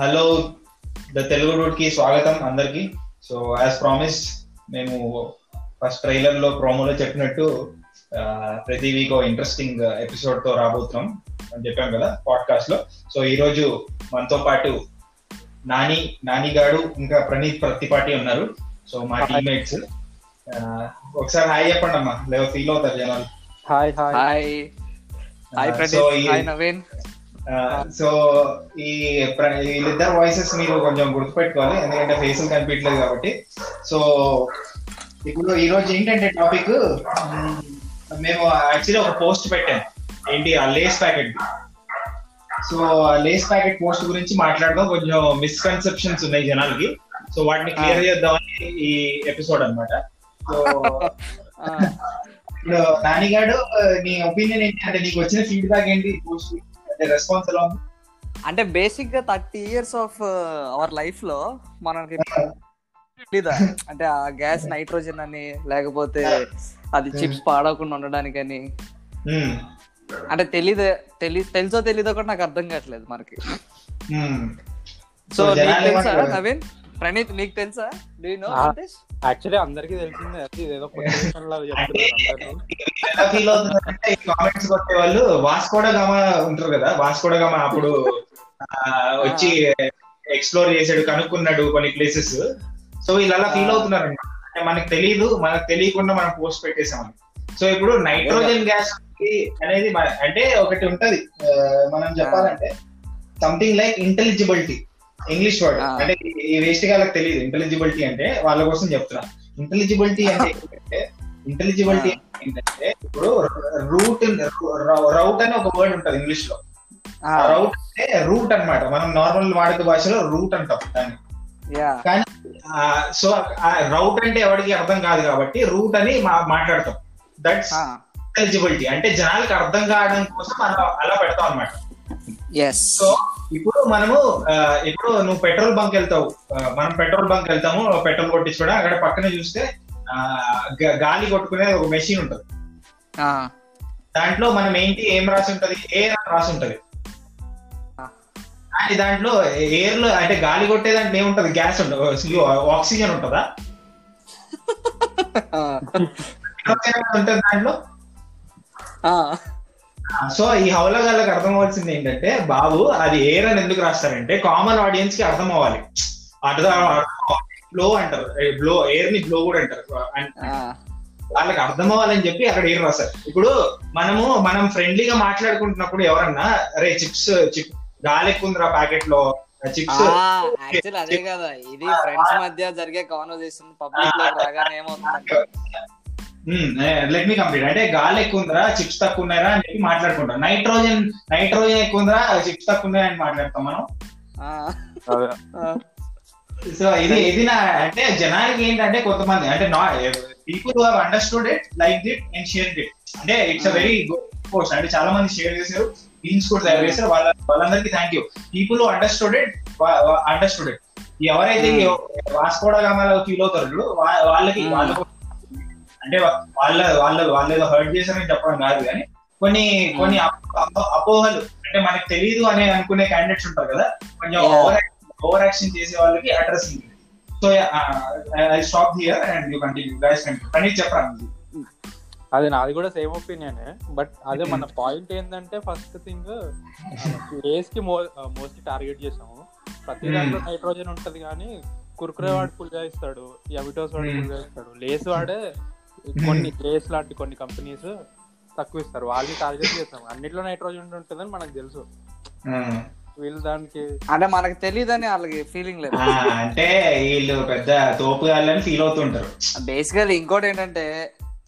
Hello the Telugu రూట్కి స్వాగతం అందరికి. సో యాజ్ ప్రామిస్ మేము ఫస్ట్ ట్రైలర్లో ప్రోమోలో చెప్పినట్టు ప్రతి వీక్ ఇంట్రెస్టింగ్ ఎపిసోడ్తో రాబోతున్నాం అని చెప్పాం కదా పాడ్కాస్ట్లో. సో ఈరోజు మనతో పాటు నానిగాడు ఇంకా ప్రణీత్ ప్రతిపాటి ఉన్నారు. సో మా టీమ్మేట్స్. ఒకసారి హాయ్ చెప్పండి అమ్మా, లేదా ఫీల్ అవుతారు జనాలు. Hi hi hi Praneeth, hi Naveen. So వీళ్ళిద్దరు వాయిసెస్ మీరు కొంచెం గుర్తుపెట్టుకోవాలి, ఎందుకంటే ఫేసులు కనిపించలేదు కాబట్టి. సో ఇప్పుడు ఈరోజు ఏంటంటే టాపిక్, మేము యాక్చువల్లీ ఒక పోస్ట్ పెట్టాము, ఏంటి ఆ లేస్ ప్యాకెట్. సో ఆ లేస్ ప్యాకెట్ పోస్ట్ గురించి మాట్లాడదాం. కొంచెం మిస్కన్సెప్షన్స్ ఉన్నాయి జనాలకి, సో వాటిని క్లియర్ చేద్దామని ఈ ఎపిసోడ్ అనమాట. సో ఇప్పుడు నానిగాడు, నీ ఒపీనియన్ ఏంటి, అంటే నీకు వచ్చిన ఫీడ్బ్యాక్ ఏంటి పోస్ట్? అంటే బేసిక్ గా 30 years ఆఫ్ అవర్ లైఫ్ లో మనకి తెలీదా, అంటే ఆ గ్యాస్ నైట్రోజన్ అని, లేకపోతే అది చిప్స్ పాడకుండా ఉండడానికని, అంటే తెలీదో కూడా నాకు అర్థం కావట్లేదు మనకి. సో నీకు తెలుసా నవీన్, ప్రణీత్ నీకు తెలుసా? Do you know about this? Actually అందరికీ తెలిసిందే, అది ఏదో పొజిషన్ లా చెప్తున్నారు. ఎలా ఫీల్ అవుతుందంటే కామెంట్స్ కొట్టే వాళ్ళు వాస్కోడా గామా ఉంటారు కదా, వాస్కోడా గామా అప్పుడు వచ్చి ఎక్స్ప్లోర్ చేసాడు, కనుక్కున్నాడు కొన్ని ప్లేసెస్. సో వీళ్ళు అలా ఫీల్ అవుతున్నారు అన్నమాట, అంటే మనకు తెలియదు, మనకు తెలియకుండా మనం పోస్ట్ పెట్టేసామని. సో ఇప్పుడు నైట్రోజన్ గ్యాస్ అనేది అంటే ఒకటి ఉంటది, మనం చెప్పాలంటే something like intelligibility, English word. అంటే ఈ వేస్ట్ గా వాళ్ళకి తెలియదు ఇంటెలిజిబిలిటీ అంటే, వాళ్ళ కోసం చెప్తున్నా. ఇంటెలిజిబిలిటీ అంటే ఏంటంటే, ఇంటెలిజిబిలిటీ ఏంటంటే ఇప్పుడు రౌట్ అని ఒక వర్డ్ ఉంటది ఇంగ్లీష్ లో. రౌట్ అంటే రూట్ అనమాట, మనం నార్మల్ వాడుక భాషలో రూట్ అంటాం దాన్ని. కానీ సో రౌట్ అంటే ఎవరికి అర్థం కాదు కాబట్టి రూట్ అని మాట్లాడతాం. దట్స్ ఇంటెలిజిబిలిటీ, అంటే జనాలకు అర్థం కావడం కోసం మనం అలా పెడతాం అనమాట. సో ఇప్పుడు మనము, ఇప్పుడు నువ్వు పెట్రోల్ బంక్ వెళ్తావు, మనం పెట్రోల్ బంక్ వెళ్తాము పెట్రోల్ కొట్టించుకోవడం. అక్కడ పక్కన చూస్తే గాలి కొట్టుకునే ఒక మెషిన్ ఉంటది, దాంట్లో మనం ఏంటి ఏం రాసి ఉంటది, ఎయిర్ రాసి ఉంటది. కానీ దాంట్లో ఎయిర్ లో అంటే గాలి కొట్టే దాంట్లో ఏముంటది, గ్యాస్ ఉంటుంది, ఆక్సిజన్ ఉంటుందా? ఉంటది దాంట్లో. సో ఈ హౌలా గాళ్ళకి అర్థం అవ్వాల్సింది ఏంటంటే, బాబు అది ఎయిర్ అని ఎందుకు రాస్తారంటే కామన్ ఆడియన్స్ కి అర్థం అవ్వాలి. బ్లో అంటారు, బ్లో ఎయిర్ ని బ్లో కూడా అంటారు. వాళ్ళకి అర్థం అవ్వాలని చెప్పి అక్కడ ఎయిర్ రాస్తారు. ఇప్పుడు మనం ఫ్రెండ్లీగా మాట్లాడుకుంటున్నప్పుడు ఎవరన్నా అరే చిప్స్ గాలి ఎక్కువ ప్యాకెట్ లో చిప్స్, అదే కదా ఇది ఫ్రెండ్స్ మధ్య జరిగే కాన్వర్సేషన్. పబ్లిక్ లో రాగానే ఏమవుతుంది, లెట్ మీ కంప్లీట్. అంటే గాలి ఎక్కువ ఉందిరా చిప్స్ తక్కువ ఉన్నారా అని చెప్పి మాట్లాడుకుంటాం. నైట్రోజన్ ఎక్కువ ఉందిరా చిప్స్ తక్కువ ఉన్నాయా అని మాట్లాడతాం మనం. సో ఇది నా అంటే జనానికి ఏంటంటే కొంతమంది అంటే people who have understood it, like it and shared it. అంటే it's a very good course, అంటే చాలా మంది షేర్ చేశారు, రీల్స్ కూడా తయారు చేశారు. వాళ్ళందరికీ thank you. People who understood it. ఎవరైతే వాస్కోడా గామాలో ఫీల్ అవుతారు వాళ్ళ అంటే వాళ్ళేదో హర్ట్ చేశారని చెప్పడం కాదు, కానీ కొన్ని అపోహలు అంటే మనకు తెలియదు అని అనుకునే క్యాండిడేట్స్ ఉంటారు కదా, కొంచెం ఓవర్ యాక్షన్ చేసే వాళ్ళకి అడ్రస్ ఉంది. So I stop here and you continue guys. Praneeth చెప్పండి. అది నాది కూడా సేమ్ ఒపీనియన్, బట్ అదే మన పాయింట్ ఏంటంటే ఫస్ట్ థింగ్ రేస్ కి మోస్ట్లీ టార్గెట్ చేసాము. ప్రతి దాంట్లో నైట్రోజన్ ఉంటది, కానీ కుర్కురే వాడు ఫుల్గా ఇస్తాడు, ఎవిటోస్ వాడు ఫుల్గా ఇస్తాడు, లేస్ వాడే కొన్ని ప్లేస్ లాంటి కొన్ని కంపెనీస్ తక్కువ ఇస్తారు, వాళ్ళని టార్గెట్ చేస్తాం. అన్నిట్లో నైట్రోజన్ ఉంటుందని మనకు తెలుసు, వీళ్ళు దానికి అంటే మనకు తెలియదని వాళ్ళకి ఫీలింగ్ లేదు, అంటే వీళ్ళు పెద్ద తోపుగాళ్ళని ఫీల్ అవుతుంటారు. బేసికల్ ఇంకోటి ఏంటంటే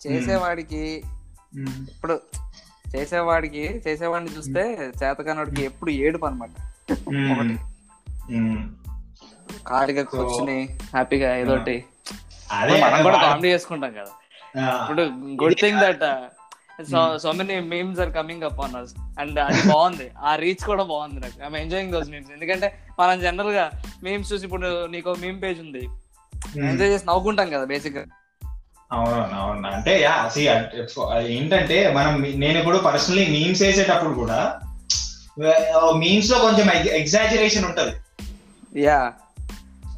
చేసేవాడిని చూస్తే చేతకానోడికి ఎప్పుడు ఏడుపు అనమాట. ఒకటి ఖాళీగా కూర్చుని హ్యాపీగా ఏదోటి మనం కూడా కామెడీ చేసుకుంటాం కదా. Good thing that so many memes are coming up on us, and అది బాగుంది, ఆ రీచ్ కూడా బాగుంది. నాకు I am enjoying those memes, ఎందుకంటే మనం జనరల్ గా మీమ్స్ చూసి, ఇప్పుడు నీకు మీమ్ పేజ్ ఉంది, ఎంజాయ్ చేసి నవ్వుకుంటాం కదా బేసిక్ గా. అవునవును, అంటే ఏంటంటే నేను ఇప్పుడు పర్సనలీ మీమ్స్ వేసేటప్పుడు కూడా మీమ్స్ లో కొంచెం ఎగ్జాజరేషన్ ఉంటది. యా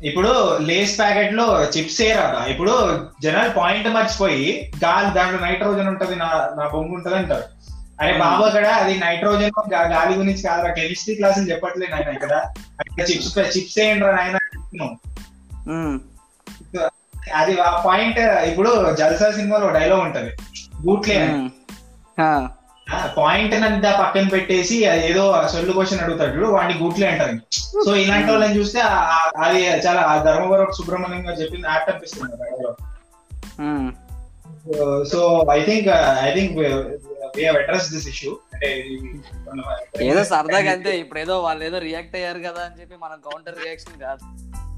ఇప్పుడు లేస్ ప్యాకెట్ లో చిప్స్ ఏ రాదా, ఇప్పుడు జనాలు పాయింట్ మర్చిపోయి గాలి దాంట్లో నైట్రోజన్ ఉంటది నా బొంగు ఉంటది అంటారు. అరే బాబు అక్కడ అది నైట్రోజన్ గాలి గురించి కాదురా, కెమిస్ట్రీ క్లాసులు చెప్పట్లేదు ఆయన ఇక్కడ, అక్కడ చిప్స్ ఏంట్రా నాయన. అది ఆ పాయింట్. ఇప్పుడు జల్సా సినిమాలో డైలాగ్ ఉంటది బూట్లే, పాయింట్ అంతా పక్కన పెట్టేసి ఏదో సొల్లు క్వశ్చన్ అడుగుతాడు వాడిని గూట్లే అంటారు. సో ఇలాంటి వాళ్ళని చూస్తే అది చాలా ధర్మవరం సుబ్రహ్మణ్యం గారు చెప్పింది యాప్ట్ అనిపిస్తుంది. So I think we have addressed this issue. ఏదో సరదాగా అంతే, ఇప్పుడు ఏదో వాళ్ళు ఏదో రియాక్ట్ అయ్యారు కదా అని చెప్పి మనం కౌంటర్ రియాక్షన్ కాదు.